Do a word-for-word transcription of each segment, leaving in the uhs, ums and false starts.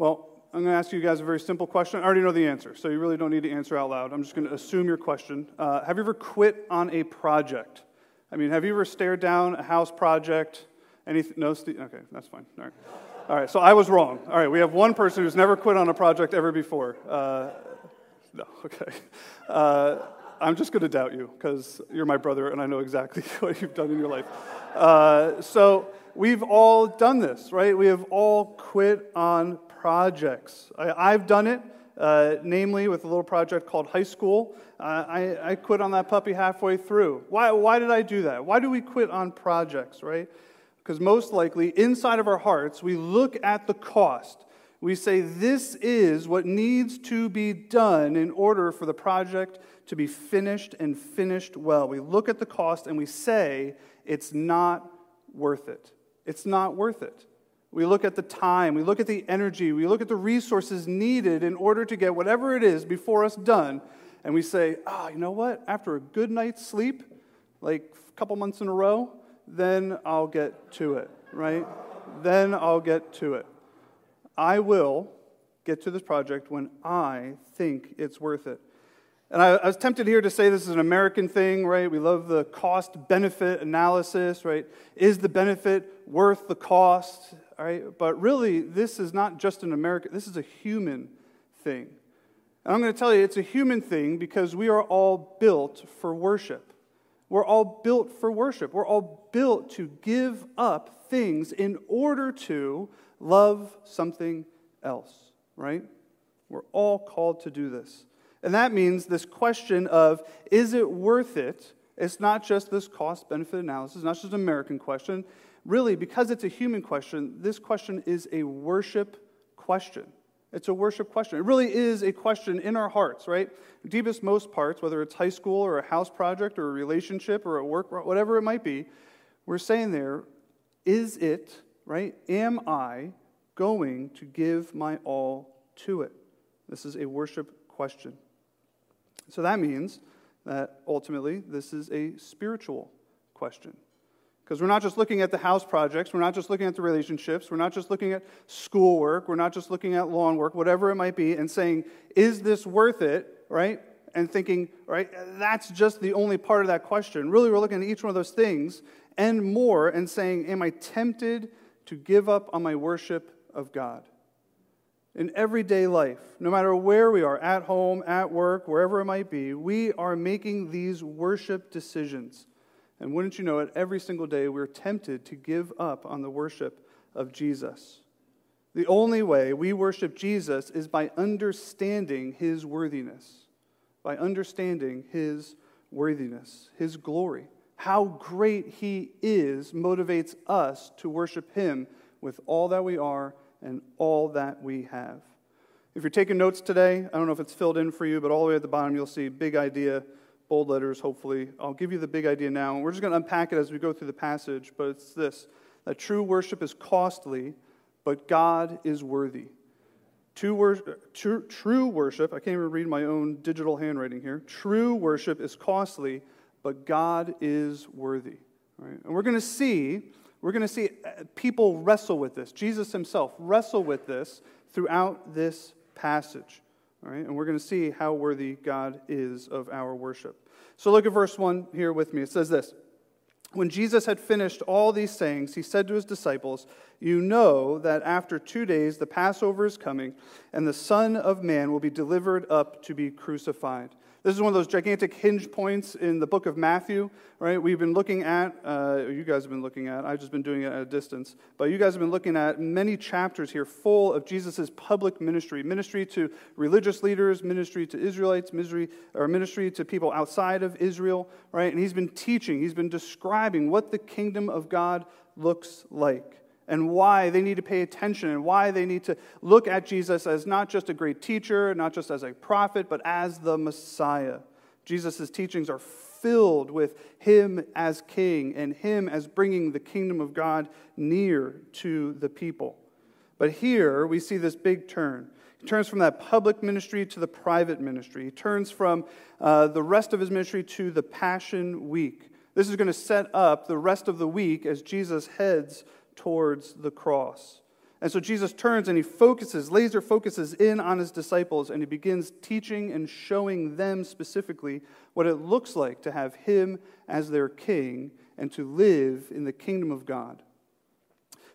Well, I'm going to ask you guys a very simple question. I already know the answer, so you really don't need to answer out loud. I'm just going to assume your question. Uh, have you ever quit on a project? I mean, have you ever stared down a house project? Anything? No, Steve? Okay, that's fine. All right. All right, so I was wrong. All right, we have one person who's never quit on a project ever before. Uh, no, okay. Uh, I'm just going to doubt you because you're my brother and I know exactly what you've done in your life. Uh, so we've all done this, right? We have all quit on projects. I, I've done it, uh, namely with a little project called high school. Uh, I, I quit on that puppy halfway through. Why, why did I do that? Why do we quit on projects, right? Because most likely, inside of our hearts, we look at the cost. We say, this is what needs to be done in order for the project to be finished and finished well. We look at the cost and we say, it's not worth it. It's not worth it. We look at the time. We look at the energy. We look at the resources needed in order to get whatever it is before us done. And we say, ah, oh, you know what? After a good night's sleep, like a couple months in a row, then I'll get to it, right? Then I'll get to it. I will get to this project when I think it's worth it. And I, I was tempted here to say this is an American thing, right? We love the cost-benefit analysis, right? Is the benefit worth the cost, all right? But really, this is not just an American, this is a human thing. And I'm going to tell you, it's a human thing because we are all built for worship. We're all built for worship. We're all built to give up things in order to love something else, right? We're all called to do this. And that means this question of, is it worth it? It's not just this cost-benefit analysis. It's not just an American question. Really, because it's a human question, this question is a worship question. It's a worship question. It really is a question in our hearts, right? Deepest most parts, whether it's high school or a house project or a relationship or a work, whatever it might be, we're saying there, is it, right? Am I going to give my all to it? This is a worship question. So that means that ultimately this is a spiritual question. Because we're not just looking at the house projects, we're not just looking at the relationships, we're not just looking at schoolwork, we're not just looking at lawn work, whatever it might be, and saying, is this worth it, right? And thinking, right, that's just the only part of that question. Really, we're looking at each one of those things and more and saying, am I tempted to give up on my worship of God? In everyday life, no matter where we are, at home, at work, wherever it might be, we are making these worship decisions. And wouldn't you know it, every single day we're tempted to give up on the worship of Jesus. The only way we worship Jesus is by understanding his worthiness, by understanding his worthiness, his glory. How great he is motivates us to worship him with all that we are and all that we have. If you're taking notes today, I don't know if it's filled in for you, but all the way at the bottom you'll see big idea. Bold letters, hopefully. I'll give you the big idea now. We're just going to unpack it as we go through the passage, but it's this, that true worship is costly, but God is worthy. True worship, true, true worship, I can't even read my own digital handwriting here. True worship is costly, but God is worthy. All right? And we're going to see, we're going to see people wrestle with this. Jesus himself wrestle with this throughout this passage. All right, and we're going to see how worthy God is of our worship. So look at verse one here with me. It says this, when Jesus had finished all these sayings, he said to his disciples, you know that after two days the Passover is coming, and the Son of Man will be delivered up to be crucified. This is one of those gigantic hinge points in the book of Matthew, right? We've been looking at, uh, you guys have been looking at, I've just been doing it at a distance, but you guys have been looking at many chapters here full of Jesus' public ministry, ministry to religious leaders, ministry to Israelites, ministry, or ministry to people outside of Israel, right? And he's been teaching, he's been describing what the kingdom of God looks like. And why they need to pay attention and why they need to look at Jesus as not just a great teacher, not just as a prophet, but as the Messiah. Jesus' teachings are filled with him as king and him as bringing the kingdom of God near to the people. But here we see this big turn. He turns from that public ministry to the private ministry. He turns from uh, the rest of his ministry to the Passion Week. This is going to set up the rest of the week as Jesus heads towards the cross. And so Jesus turns and he focuses, laser focuses in on his disciples, and he begins teaching and showing them specifically what it looks like to have him as their king and to live in the kingdom of God.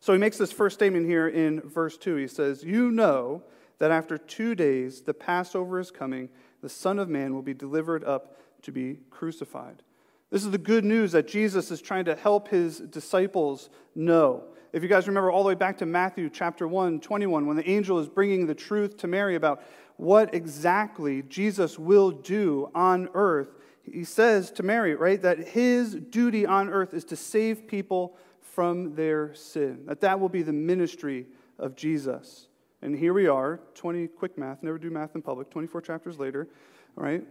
So he makes this first statement here in verse two. He says, "You know that after two days the Passover is coming, the Son of Man will be delivered up to be crucified." This is the good news that Jesus is trying to help his disciples know. If you guys remember all the way back to Matthew chapter one, twenty-one, when the angel is bringing the truth to Mary about what exactly Jesus will do on earth, he says to Mary, right, that his duty on earth is to save people from their sin, that that will be the ministry of Jesus. And here we are, twenty, quick math, never do math in public, twenty-four chapters later, all right?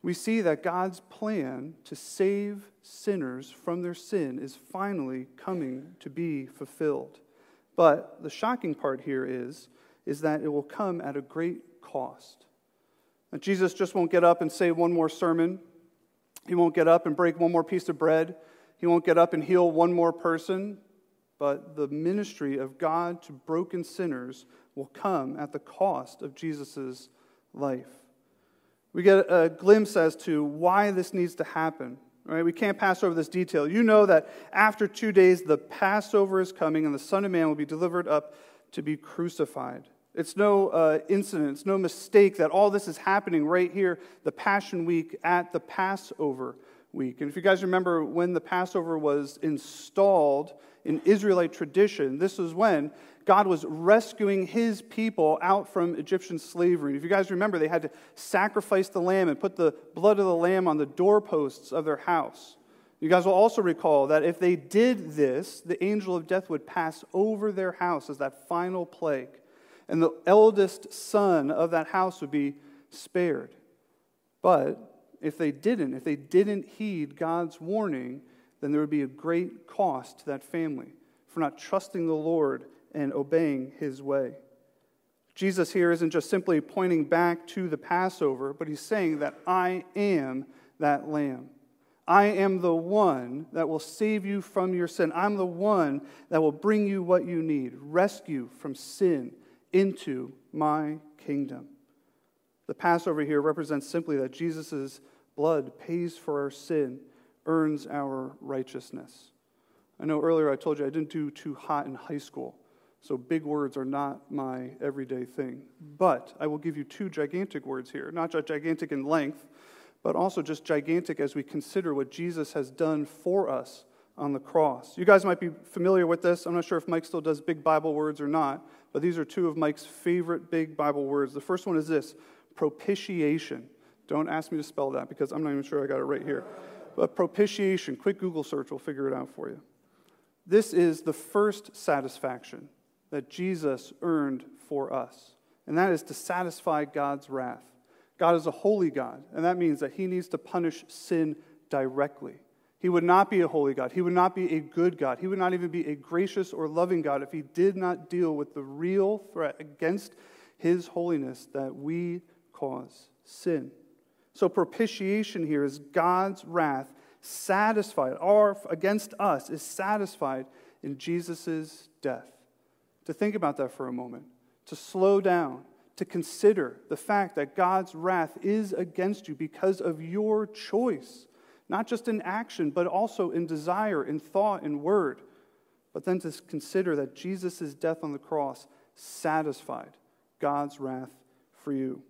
We see that God's plan to save sinners from their sin is finally coming to be fulfilled. But the shocking part here is, is that it will come at a great cost. And Jesus just won't get up and say one more sermon. He won't get up and break one more piece of bread. He won't get up and heal one more person. But the ministry of God to broken sinners will come at the cost of Jesus' life. We get a glimpse as to why this needs to happen. Right? We can't pass over this detail. You know that after two days, the Passover is coming, and the Son of Man will be delivered up to be crucified. It's no uh, incident, it's no mistake that all this is happening right here, the Passion Week at the Passover week. And if you guys remember when the Passover was installed in Israelite tradition, this is when God was rescuing his people out from Egyptian slavery. If you guys remember, they had to sacrifice the lamb and put the blood of the lamb on the doorposts of their house. You guys will also recall that if they did this, the angel of death would pass over their house as that final plague. And the eldest son of that house would be spared. But if they didn't, if they didn't heed God's warning, then there would be a great cost to that family for not trusting the Lord and obeying his way. Jesus here isn't just simply pointing back to the Passover, but he's saying that I am that lamb. I am the one that will save you from your sin. I'm the one that will bring you what you need, rescue from sin into my kingdom. The Passover here represents simply that Jesus' blood pays for our sin, earns our righteousness. I know earlier I told you I didn't do too hot in high school, so big words are not my everyday thing. But I will give you two gigantic words here, not just gigantic in length, but also just gigantic as we consider what Jesus has done for us on the cross. You guys might be familiar with this. I'm not sure if Mike still does big Bible words or not, but these are two of Mike's favorite big Bible words. The first one is this, propitiation. Don't ask me to spell that because I'm not even sure I got it right here. But propitiation, quick Google search will figure it out for you. This is the first satisfaction that Jesus earned for us, and that is to satisfy God's wrath. God is a holy God, and that means that he needs to punish sin directly. He would not be a holy God. He would not be a good God. He would not even be a gracious or loving God if he did not deal with the real threat against his holiness that we cause, sin. So propitiation here is God's wrath satisfied, or against us, is satisfied in Jesus' death. To think about that for a moment, to slow down, to consider the fact that God's wrath is against you because of your choice, not just in action, but also in desire, in thought, in word. But then to consider that Jesus' death on the cross satisfied God's wrath for you.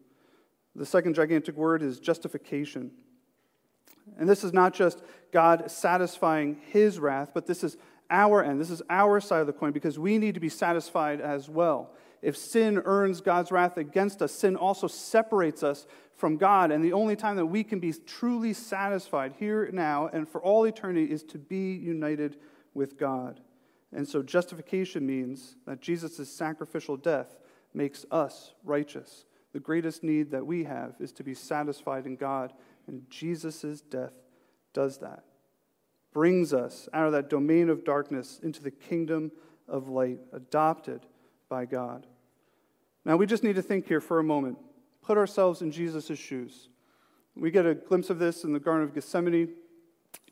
The second gigantic word is justification. And this is not just God satisfying his wrath, but this is our end. This is our side of the coin because we need to be satisfied as well. If sin earns God's wrath against us, sin also separates us from God. And the only time that we can be truly satisfied here now and for all eternity is to be united with God. And so justification means that Jesus' sacrificial death makes us righteous. The greatest need that we have is to be satisfied in God, and Jesus' death does that. Brings us out of that domain of darkness into the kingdom of light, adopted by God. Now we just need to think here for a moment. Put ourselves in Jesus' shoes. We get a glimpse of this in the Garden of Gethsemane,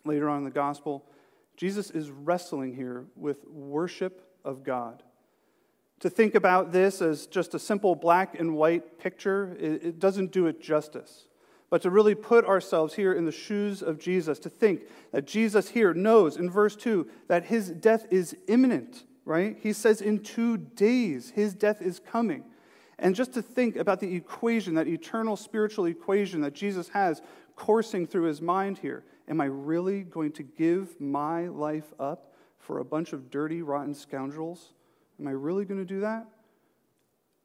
later on in the Gospel. Jesus is wrestling here with worship of God. To think about this as just a simple black and white picture, it doesn't do it justice. But to really put ourselves here in the shoes of Jesus, to think that Jesus here knows in verse two that his death is imminent, right? He says in two days his death is coming. And just to think about the equation, that eternal spiritual equation that Jesus has coursing through his mind here. Am I really going to give my life up for a bunch of dirty, rotten scoundrels? Am I really going to do that?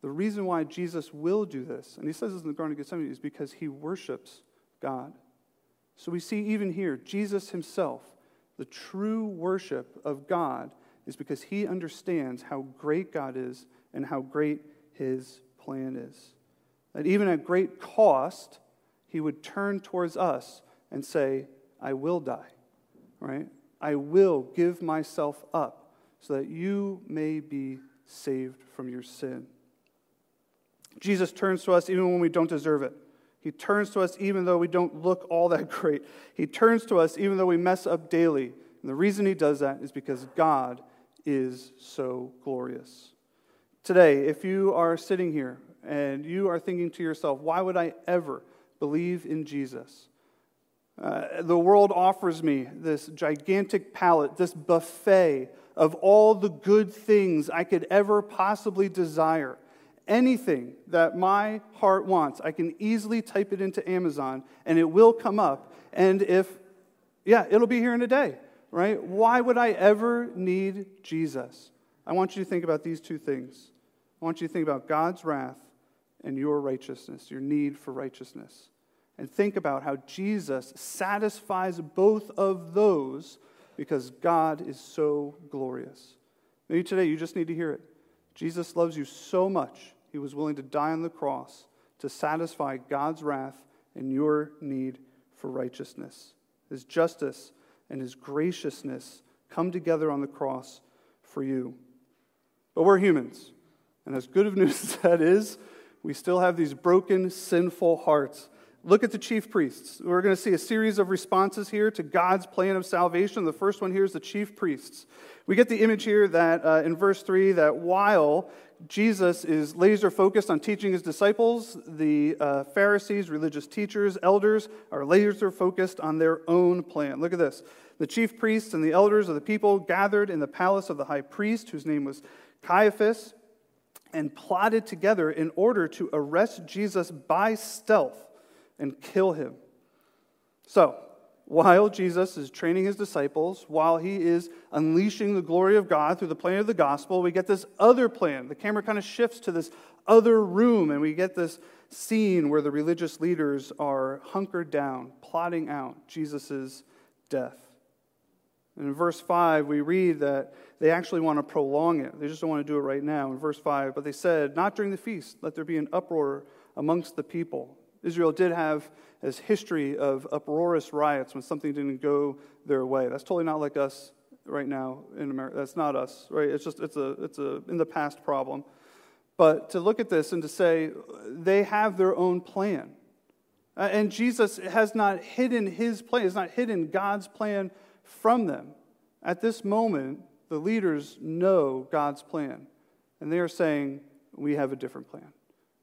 The reason why Jesus will do this, and he says this in the Garden of Gethsemane, is because he worships God. So we see even here, Jesus himself, the true worship of God is because he understands how great God is and how great his plan is. That even at great cost, he would turn towards us and say, I will die, right? I will give myself up so that you may be saved from your sin. Jesus turns to us even when we don't deserve it. He turns to us even though we don't look all that great. He turns to us even though we mess up daily. And the reason he does that is because God is so glorious. Today, if you are sitting here and you are thinking to yourself, why would I ever believe in Jesus? Uh, the world offers me this gigantic palette, this buffet of all the good things I could ever possibly desire. Anything that my heart wants, I can easily type it into Amazon, and it will come up, and if, yeah, it'll be here in a day, right? Why would I ever need Jesus? I want you to think about these two things. I want you to think about God's wrath and your righteousness, your need for righteousness, and think about how Jesus satisfies both of those because God is so glorious. Maybe today you just need to hear it. Jesus loves you so much, he was willing to die on the cross to satisfy God's wrath and your need for righteousness. His justice and his graciousness come together on the cross for you. But we're humans, and as good of news as that is, we still have these broken, sinful hearts. Look at the chief priests. We're going to see a series of responses here to God's plan of salvation. The first one here is the chief priests. We get the image here that uh, in verse three that while Jesus is laser focused on teaching his disciples, the uh, Pharisees, religious teachers, elders are laser focused on their own plan. Look at this. The chief priests and the elders of the people gathered in the palace of the high priest, whose name was Caiaphas, and plotted together in order to arrest Jesus by stealth and kill him. So, while Jesus is training his disciples, while he is unleashing the glory of God through the plan of the gospel, we get this other plan. The camera kind of shifts to this other room, and we get this scene where the religious leaders are hunkered down, plotting out Jesus' death. And in verse five, we read that they actually want to prolong it. They just don't want to do it right now. In verse five, but they said, not during the feast, let there be an uproar amongst the people. Israel did have this history of uproarious riots when something didn't go their way. That's totally not like us right now in America. That's not us, right? It's just it's a it's a in the past problem. But to look at this and to say they have their own plan, uh, and Jesus has not hidden his plan. Has not hidden God's plan from them. At this moment, the leaders know God's plan, and they are saying we have a different plan.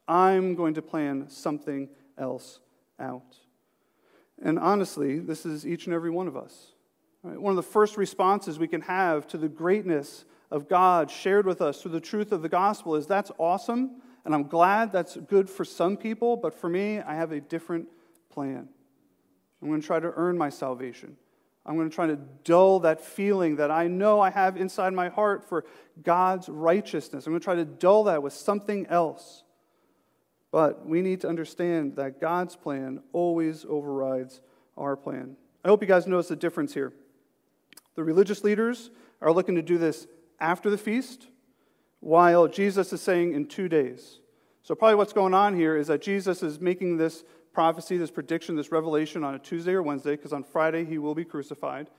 I'm going to plan something else out. And honestly, this is each and every one of us. Right? One of the first responses we can have to the greatness of God shared with us through the truth of the gospel is that's awesome, and I'm glad that's good for some people, but for me, I have a different plan. I'm going to try to earn my salvation. I'm going to try to dull that feeling that I know I have inside my heart for God's righteousness. I'm going to try to dull that with something else. But we need to understand that God's plan always overrides our plan. I hope you guys notice the difference here. The religious leaders are looking to do this after the feast, while Jesus is saying in two days. So probably what's going on here is that Jesus is making this prophecy, this prediction, this revelation on a Tuesday or Wednesday, because on Friday he will be crucified.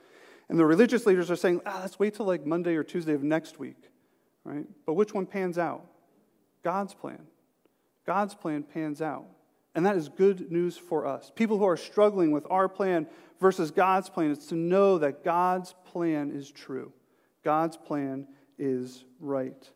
And the religious leaders are saying, ah, let's wait till like Monday or Tuesday of next week. Right? But which one pans out? God's plan. God's plan pans out, and that is good news for us. People who are struggling with our plan versus God's plan, it's to know that God's plan is true. God's plan is right.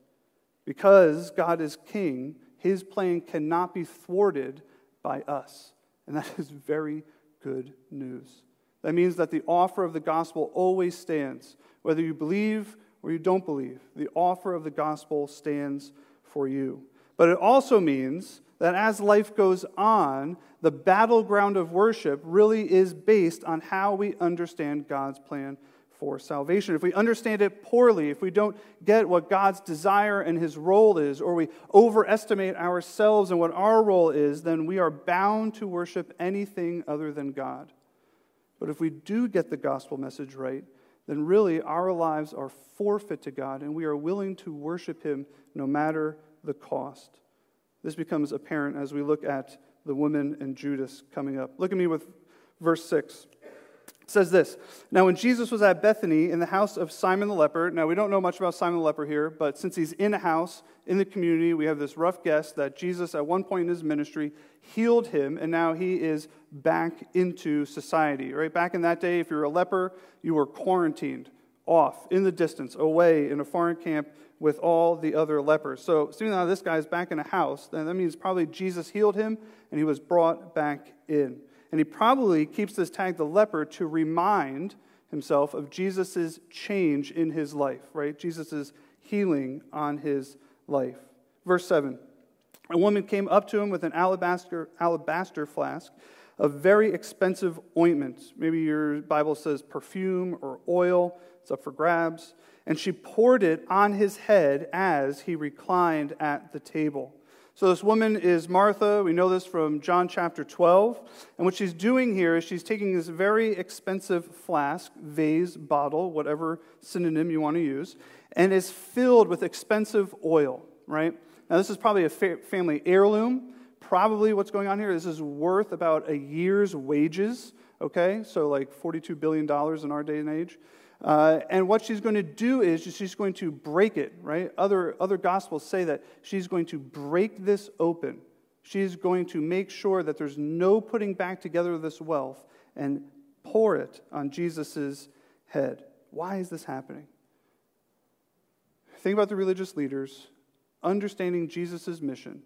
Because God is king, his plan cannot be thwarted by us. And that is very good news. That means that the offer of the gospel always stands. Whether you believe or you don't believe, the offer of the gospel stands for you. But it also means that as life goes on, the battleground of worship really is based on how we understand God's plan for salvation. If we understand it poorly, if we don't get what God's desire and his role is, or we overestimate ourselves and what our role is, then we are bound to worship anything other than God. But if we do get the gospel message right, then really our lives are forfeit to God, and we are willing to worship him no matter the cost. This becomes apparent as we look at the woman and Judas coming up. Look at me with verse six. It says this, "Now when Jesus was at Bethany in the house of Simon the leper," now we don't know much about Simon the leper here, but since he's in a house, in the community, we have this rough guess that Jesus at one point in his ministry healed him, and now he is back into society, right? Back in that day, if you were a leper, you were quarantined, off, in the distance, away in a foreign camp with all the other lepers. So seeing how this guy's back in a house, then that means probably Jesus healed him, and he was brought back in. And he probably keeps this tag, the leper, to remind himself of Jesus' change in his life, right? Jesus' healing on his life. Verse seven, "A woman came up to him with an alabaster, alabaster flask of very expensive ointment." Maybe your Bible says perfume or oil. It's up for grabs. "And she poured it on his head as he reclined at the table." So this woman is Martha. We know this from John chapter twelve. And what she's doing here is she's taking this very expensive flask, vase, bottle, whatever synonym you want to use, and is filled with expensive oil, right? Now this is probably a fa- family heirloom. Probably what's going on here, this is worth about a year's wages, okay? So like forty-two billion dollars in our day and age. Uh, and what she's going to do is she's going to break it, right? Other other gospels say that she's going to break this open. She's going to make sure that there's no putting back together this wealth and pour it on Jesus' head. Why is this happening? Think about the religious leaders understanding Jesus' mission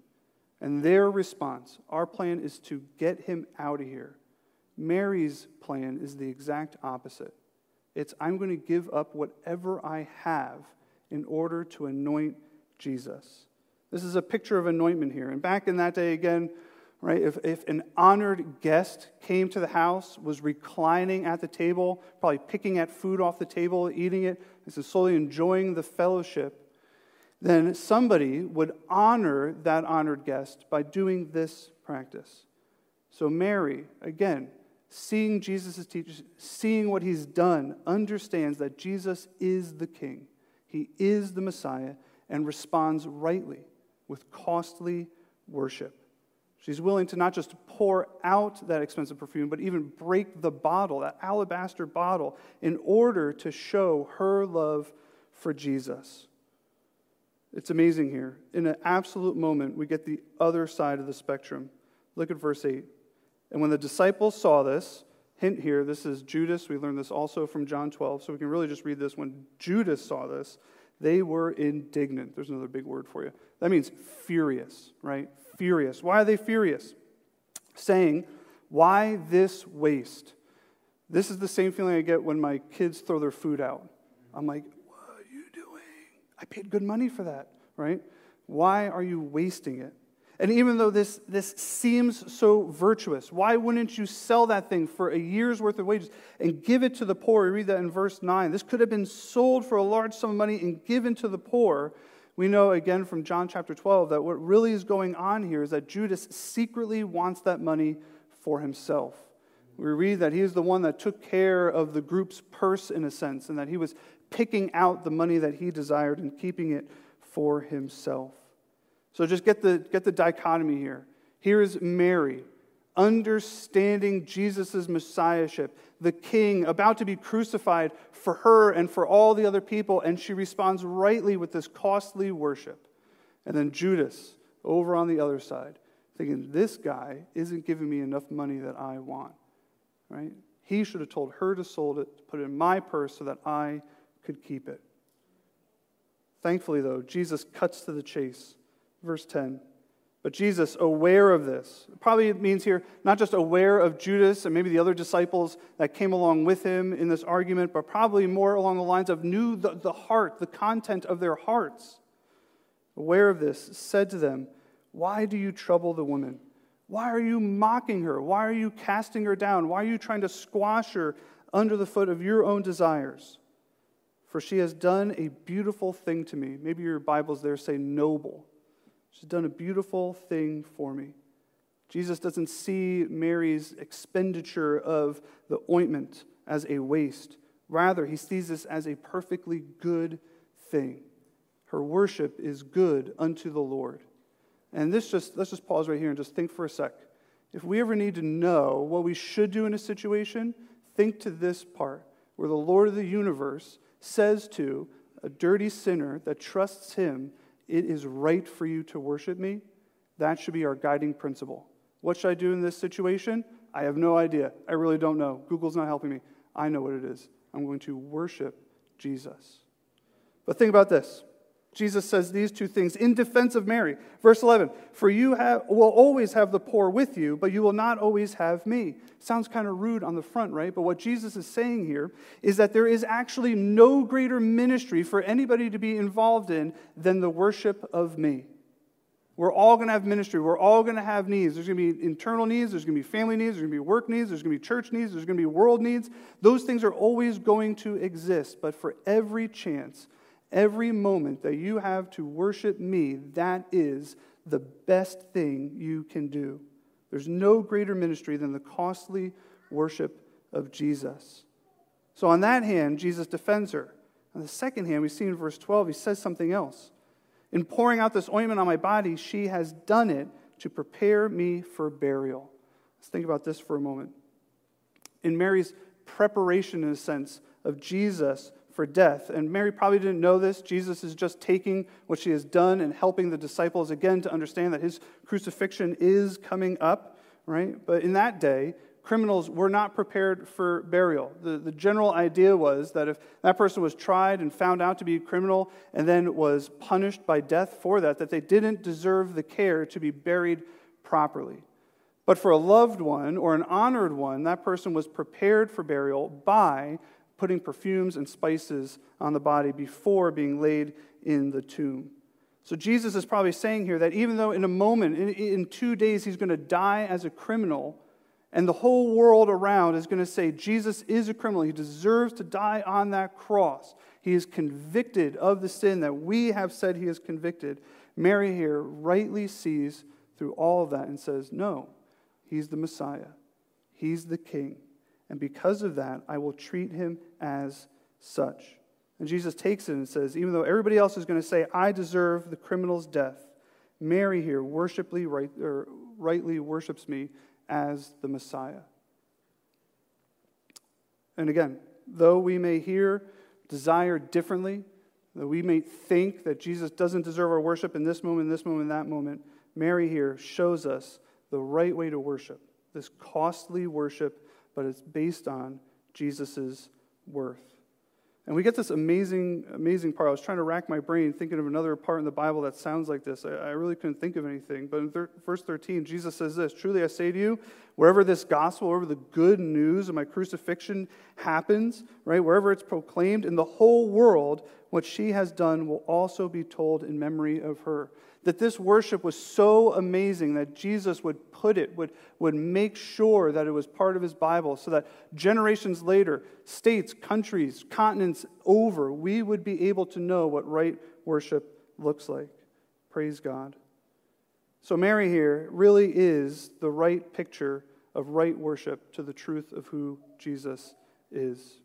and their response. Our plan is to get him out of here. Mary's plan is the exact opposite. It's, I'm going to give up whatever I have in order to anoint Jesus. This is a picture of anointment here. And back in that day, again, right, if, if an honored guest came to the house, was reclining at the table, probably picking at food off the table, eating it, and slowly enjoying the fellowship, then somebody would honor that honored guest by doing this practice. So Mary, again, seeing Jesus' teachings, seeing what he's done, understands that Jesus is the king. He is the Messiah and responds rightly with costly worship. She's willing to not just pour out that expensive perfume, but even break the bottle, that alabaster bottle, in order to show her love for Jesus. It's amazing here. In an absolute moment, we get the other side of the spectrum. Look at verse eight. "And when the disciples saw this," hint here, this is Judas. We learned this also from John twelve, so we can really just read this. When Judas saw this, they were indignant. There's another big word for you. That means furious, right? Furious. Why are they furious? Saying, "Why this waste?" This is the same feeling I get when my kids throw their food out. I'm like, what are you doing? I paid good money for that, right? Why are you wasting it? And even though this, this seems so virtuous, why wouldn't you sell that thing for a year's worth of wages and give it to the poor? We read that in verse nine. This could have been sold for a large sum of money and given to the poor. We know, again, from John chapter twelve, that what really is going on here is that Judas secretly wants that money for himself. We read that he is the one that took care of the group's purse, in a sense, and that he was picking out the money that he desired and keeping it for himself. So just get the get the dichotomy here. Here is Mary, understanding Jesus' messiahship, the king, about to be crucified for her and for all the other people, and she responds rightly with this costly worship. And then Judas, over on the other side, thinking, this guy isn't giving me enough money that I want, right? He should have told her to sold it, to put it in my purse so that I could keep it. Thankfully, though, Jesus cuts to the chase. Verse ten. But Jesus, aware of this, probably it means here not just aware of Judas and maybe the other disciples that came along with him in this argument, but probably more along the lines of knew the, the heart, the content of their hearts. Aware of this, said to them, "Why do you trouble the woman? Why are you mocking her? Why are you casting her down? Why are you trying to squash her under the foot of your own desires? For she has done a beautiful thing to me." Maybe your Bibles there say noble. She's done a beautiful thing for me. Jesus doesn't see Mary's expenditure of the ointment as a waste. Rather, he sees this as a perfectly good thing. Her worship is good unto the Lord. And this just let's just pause right here and just think for a sec. If we ever need to know what we should do in a situation, think to this part, where the Lord of the universe says to a dirty sinner that trusts him, "It is right for you to worship me." That should be our guiding principle. What should I do in this situation? I have no idea. I really don't know. Google's not helping me. I know what it is. I'm going to worship Jesus. But think about this. Jesus says these two things in defense of Mary. Verse eleven, "For you have, will always have the poor with you, but you will not always have me." Sounds kind of rude on the front, right? But what Jesus is saying here is that there is actually no greater ministry for anybody to be involved in than the worship of me. We're all going to have ministry. We're all going to have needs. There's going to be internal needs. There's going to be family needs. There's going to be work needs. There's going to be church needs. There's going to be world needs. Those things are always going to exist, but for every chance, every moment that you have to worship me, that is the best thing you can do. There's no greater ministry than the costly worship of Jesus. So on that hand, Jesus defends her. On the second hand, we see in verse twelve, he says something else. "In pouring out this ointment on my body, she has done it to prepare me for burial." Let's think about this for a moment. In Mary's preparation, in a sense, of Jesus for death. And Mary probably didn't know this. Jesus is just taking what she has done and helping the disciples again to understand that his crucifixion is coming up, right? But in that day, criminals were not prepared for burial. The, the general idea was that if that person was tried and found out to be a criminal and then was punished by death for that, that they didn't deserve the care to be buried properly. But for a loved one or an honored one, that person was prepared for burial by putting perfumes and spices on the body before being laid in the tomb. So Jesus is probably saying here that even though in a moment, in, in two days, he's going to die as a criminal, and the whole world around is going to say, Jesus is a criminal. He deserves to die on that cross. He is convicted of the sin that we have said he is convicted. Mary here rightly sees through all of that and says, no, he's the Messiah. He's the King. And because of that, I will treat him as such. And Jesus takes it and says, even though everybody else is going to say, I deserve the criminal's death, Mary here worshiply, right, or rightly worships me as the Messiah. And again, though we may hear, desire differently, though we may think that Jesus doesn't deserve our worship in this moment, this moment, that moment, Mary here shows us the right way to worship, this costly worship, but it's based on Jesus' worth. And we get this amazing, amazing part. I was trying to rack my brain, thinking of another part in the Bible that sounds like this. I, I really couldn't think of anything. But in thir- verse thirteen, Jesus says this, "Truly I say to you, wherever this gospel, wherever the good news of my crucifixion happens, right, wherever it's proclaimed in the whole world, what she has done will also be told in memory of her." That this worship was so amazing that Jesus would put it, would, would make sure that it was part of his Bible so that generations later, states, countries, continents over, we would be able to know what right worship looks like. Praise God. So Mary here really is the right picture of right worship to the truth of who Jesus is.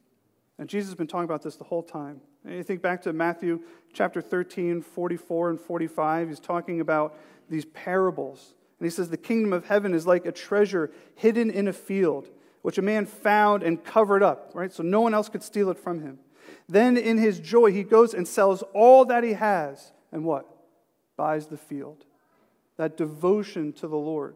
And Jesus has been talking about this the whole time. And you think back to Matthew chapter thirteen, forty-four and forty-five. He's talking about these parables. And he says, the kingdom of heaven is like a treasure hidden in a field, which a man found and covered up, right? So no one else could steal it from him. Then in his joy, he goes and sells all that he has. And what? Buys the field. That devotion to the Lord,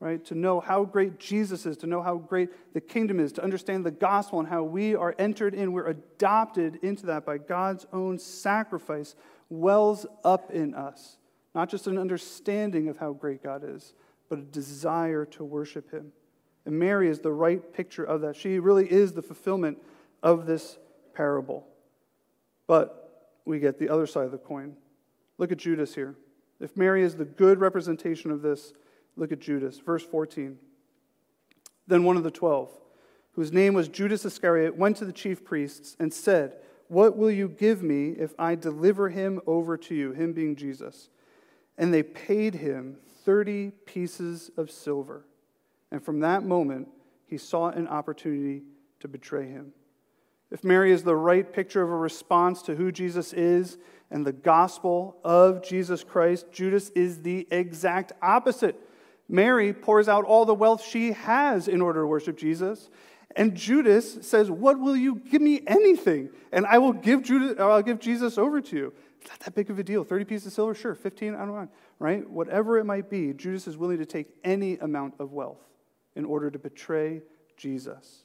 right? To know how great Jesus is, to know how great the kingdom is, to understand the gospel and how we are entered in, we're adopted into that by God's own sacrifice wells up in us, not just an understanding of how great God is, but a desire to worship him. And Mary is the right picture of that. She really is the fulfillment of this parable. But we get the other side of the coin. Look at Judas here. If Mary is the good representation of this, look at Judas. Verse fourteen. Then one of the twelve, whose name was Judas Iscariot, went to the chief priests and said, "What will you give me if I deliver him over to you?" Him being Jesus. And they paid him thirty pieces of silver. And from that moment, he sought an opportunity to betray him. If Mary is the right picture of a response to who Jesus is and the gospel of Jesus Christ, Judas is the exact opposite. Mary pours out all the wealth she has in order to worship Jesus. And Judas says, "What will you give me? Anything, and I will give Judas, or I'll give Jesus over to you." It's not that big of a deal. thirty pieces of silver, sure. fifteen, I don't mind, right? Whatever it might be, Judas is willing to take any amount of wealth in order to betray Jesus.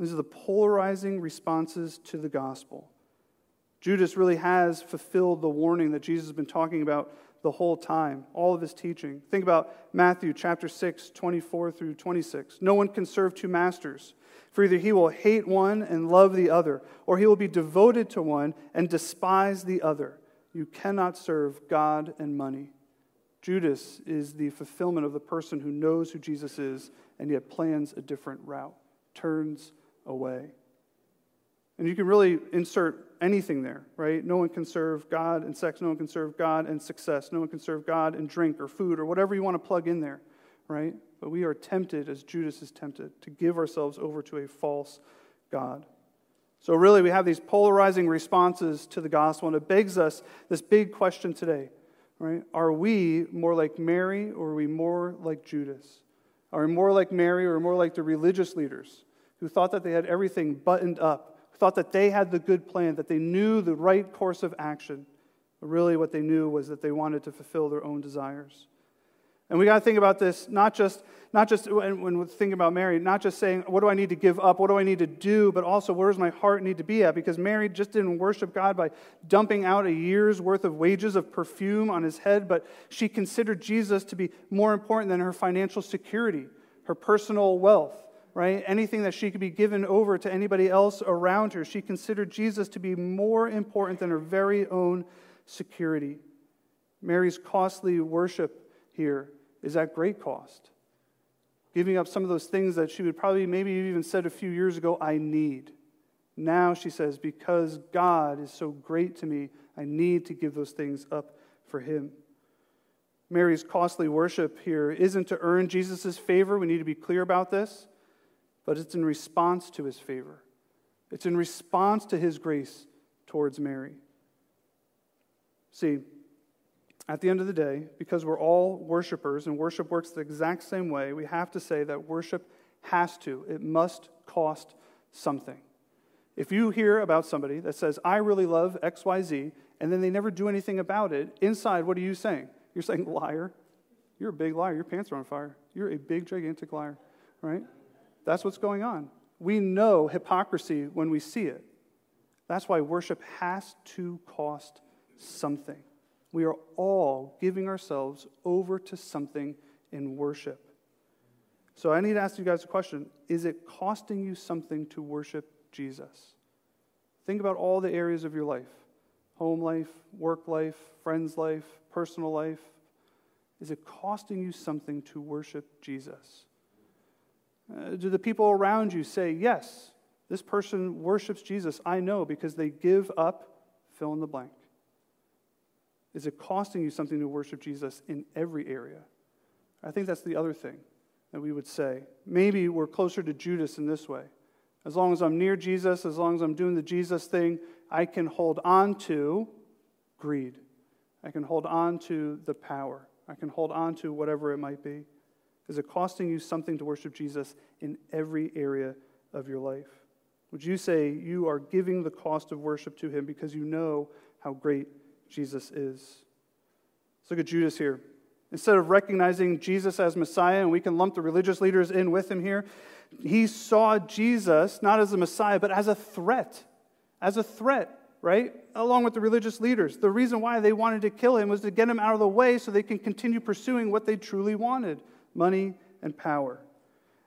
These are the polarizing responses to the gospel. Judas really has fulfilled the warning that Jesus has been talking about the whole time, all of his teaching. Think about Matthew chapter six, twenty-four through twenty-six. "No one can serve two masters, for either he will hate one and love the other, or he will be devoted to one and despise the other. You cannot serve God and money." Judas is the fulfillment of the person who knows who Jesus is and yet plans a different route, turns away. And you can really insert anything there, right? No one can serve God and sex. No one can serve God and success. No one can serve God and drink or food or whatever you want to plug in there, right? But we are tempted, as Judas is tempted, to give ourselves over to a false god. So really, we have these polarizing responses to the gospel, and it begs us this big question today, right? Are we more like Mary, or are we more like Judas? Are we more like Mary, or more like the religious leaders who thought that they had everything buttoned up, thought that they had the good plan, that they knew the right course of action? But really what they knew was that they wanted to fulfill their own desires. And we got to think about this, not just, not just when, when we think about Mary, not just saying, what do I need to give up? What do I need to do? But also, where does my heart need to be at? Because Mary just didn't worship God by dumping out a year's worth of wages of perfume on his head, but she considered Jesus to be more important than her financial security, her personal wealth, right? Anything that she could be given over to anybody else around her. She considered Jesus to be more important than her very own security. Mary's costly worship here is at great cost, giving up some of those things that she would probably maybe even said a few years ago, "I need." Now she says, because God is so great to me, I need to give those things up for him. Mary's costly worship here isn't to earn Jesus' favor. We need to be clear about this. But it's in response to his favor. It's in response to his grace towards Mary. See, at the end of the day, because we're all worshipers and worship works the exact same way, we have to say that worship has to, it must cost something. If you hear about somebody that says, "I really love X Y Z," and then they never do anything about it, inside, what are you saying? You're saying, "Liar. You're a big liar. Your pants are on fire. You're a big, gigantic liar," right? That's what's going on. We know hypocrisy when we see it. That's why worship has to cost something. We are all giving ourselves over to something in worship. So I need to ask you guys a question. Is it costing you something to worship Jesus? Think about all the areas of your life. Home life, work life, friends life, personal life. Is it costing you something to worship Jesus? Uh, do the people around you say, "Yes, this person worships Jesus, I know, because they give up," fill in the blank. Is it costing you something to worship Jesus in every area? I think that's the other thing that we would say. Maybe we're closer to Judas in this way. As long as I'm near Jesus, as long as I'm doing the Jesus thing, I can hold on to greed. I can hold on to the power. I can hold on to whatever it might be. Is it costing you something to worship Jesus in every area of your life? Would you say you are giving the cost of worship to him because you know how great Jesus is? Let's look at Judas here. Instead of recognizing Jesus as Messiah, and we can lump the religious leaders in with him here, he saw Jesus not as a Messiah, but as a threat. As a threat. right? Along with the religious leaders. The reason why they wanted to kill him was to get him out of the way so they can continue pursuing what they truly wanted, money and power.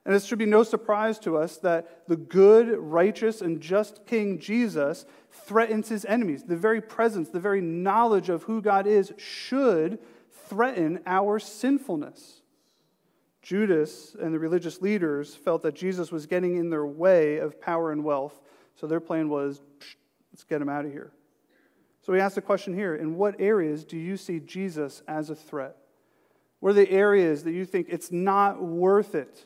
And it should be no surprise to us that the good, righteous, and just King Jesus threatens his enemies. The very presence, the very knowledge of who God is should threaten our sinfulness. Judas and the religious leaders felt that Jesus was getting in their way of power and wealth, so their plan was, let's get him out of here. So we ask the question here, in what areas do you see Jesus as a threat? What are the areas that you think it's not worth it?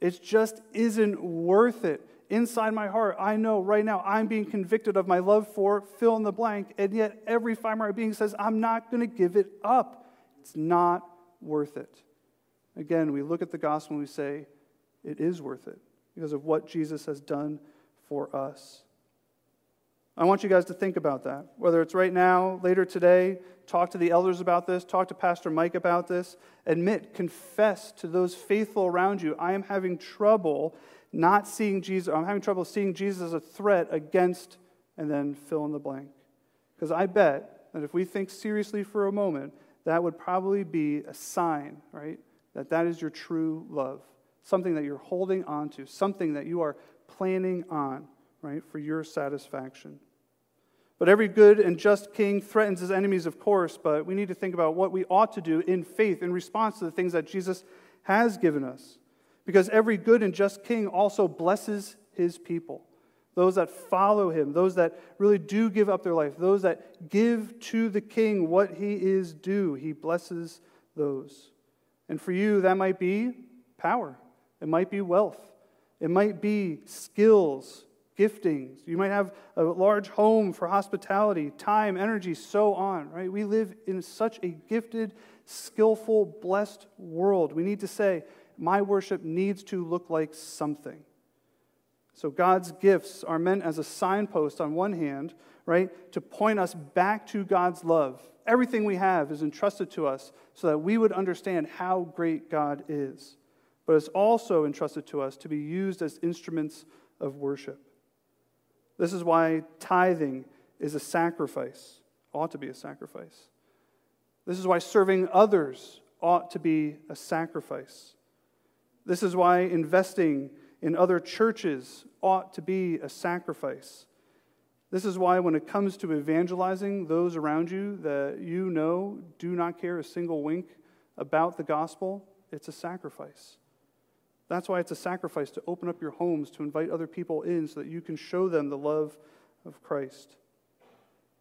It just isn't worth it. Inside my heart, I know right now I'm being convicted of my love for fill in the blank, and yet every fiber of my being says, I'm not going to give it up. It's not worth it. Again, we look at the gospel and we say, it is worth it because of what Jesus has done for us. I want you guys to think about that. Whether it's right now, later today, talk to the elders about this, talk to Pastor Mike about this. Admit, confess to those faithful around you, I am having trouble not seeing Jesus, I'm having trouble seeing Jesus as a threat against, and then fill in the blank. Because I bet that if we think seriously for a moment, that would probably be a sign, right? That that is your true love, something that you're holding on to, something that you are planning on, right, for your satisfaction. But every good and just king threatens his enemies, of course, but we need to think about what we ought to do in faith in response to the things that Jesus has given us. Because every good and just king also blesses his people, those that follow him, those that really do give up their life, those that give to the king what he is due. He blesses those. And for you, that might be power. It might be wealth. It might be skills, giftings. You might have a large home for hospitality, time, energy, so on, right? We live in such a gifted, skillful, blessed world. We need to say, my worship needs to look like something. So God's gifts are meant as a signpost on one hand, right, to point us back to God's love. Everything we have is entrusted to us so that we would understand how great God is. But it's also entrusted to us to be used as instruments of worship. This is why tithing is a sacrifice, ought to be a sacrifice. This is why serving others ought to be a sacrifice. This is why investing in other churches ought to be a sacrifice. This is why when it comes to evangelizing those around you that you know do not care a single wink about the gospel, it's a sacrifice. That's why it's a sacrifice to open up your homes, to invite other people in so that you can show them the love of Christ.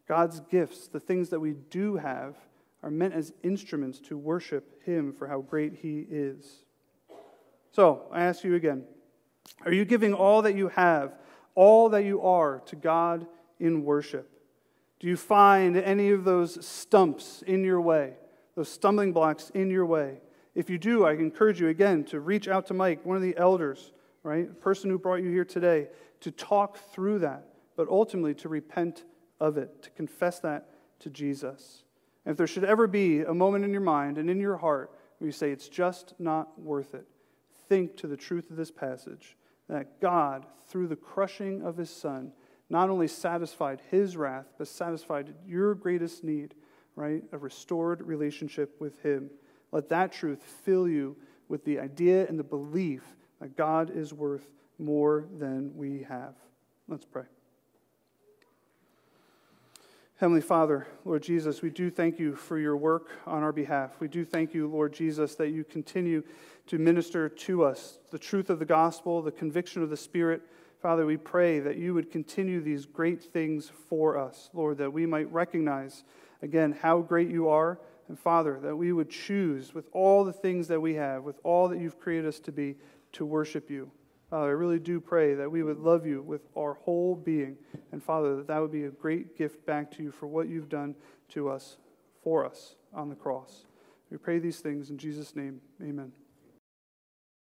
God's gifts, the things that we do have, are meant as instruments to worship him for how great he is. So, I ask you again, are you giving all that you have, all that you are to God in worship? Do you find any of those stumps in your way, those stumbling blocks in your way? If you do, I encourage you again to reach out to Mike, one of the elders, right, the person who brought you here today, to talk through that, but ultimately to repent of it, to confess that to Jesus. And if there should ever be a moment in your mind and in your heart where you say it's just not worth it, think to the truth of this passage, that God, through the crushing of his Son, not only satisfied his wrath, but satisfied your greatest need, right, a restored relationship with him. Let that truth fill you with the idea and the belief that God is worth more than we have. Let's pray. Heavenly Father, Lord Jesus, we do thank you for your work on our behalf. We do thank you, Lord Jesus, that you continue to minister to us the truth of the gospel, the conviction of the Spirit. Father, we pray that you would continue these great things for us, Lord, that we might recognize, again, how great you are. And Father, that we would choose with all the things that we have, with all that you've created us to be, to worship you. Father, I really do pray that we would love you with our whole being. And Father, that that would be a great gift back to you for what you've done to us, for us, on the cross. We pray these things in Jesus' name. Amen.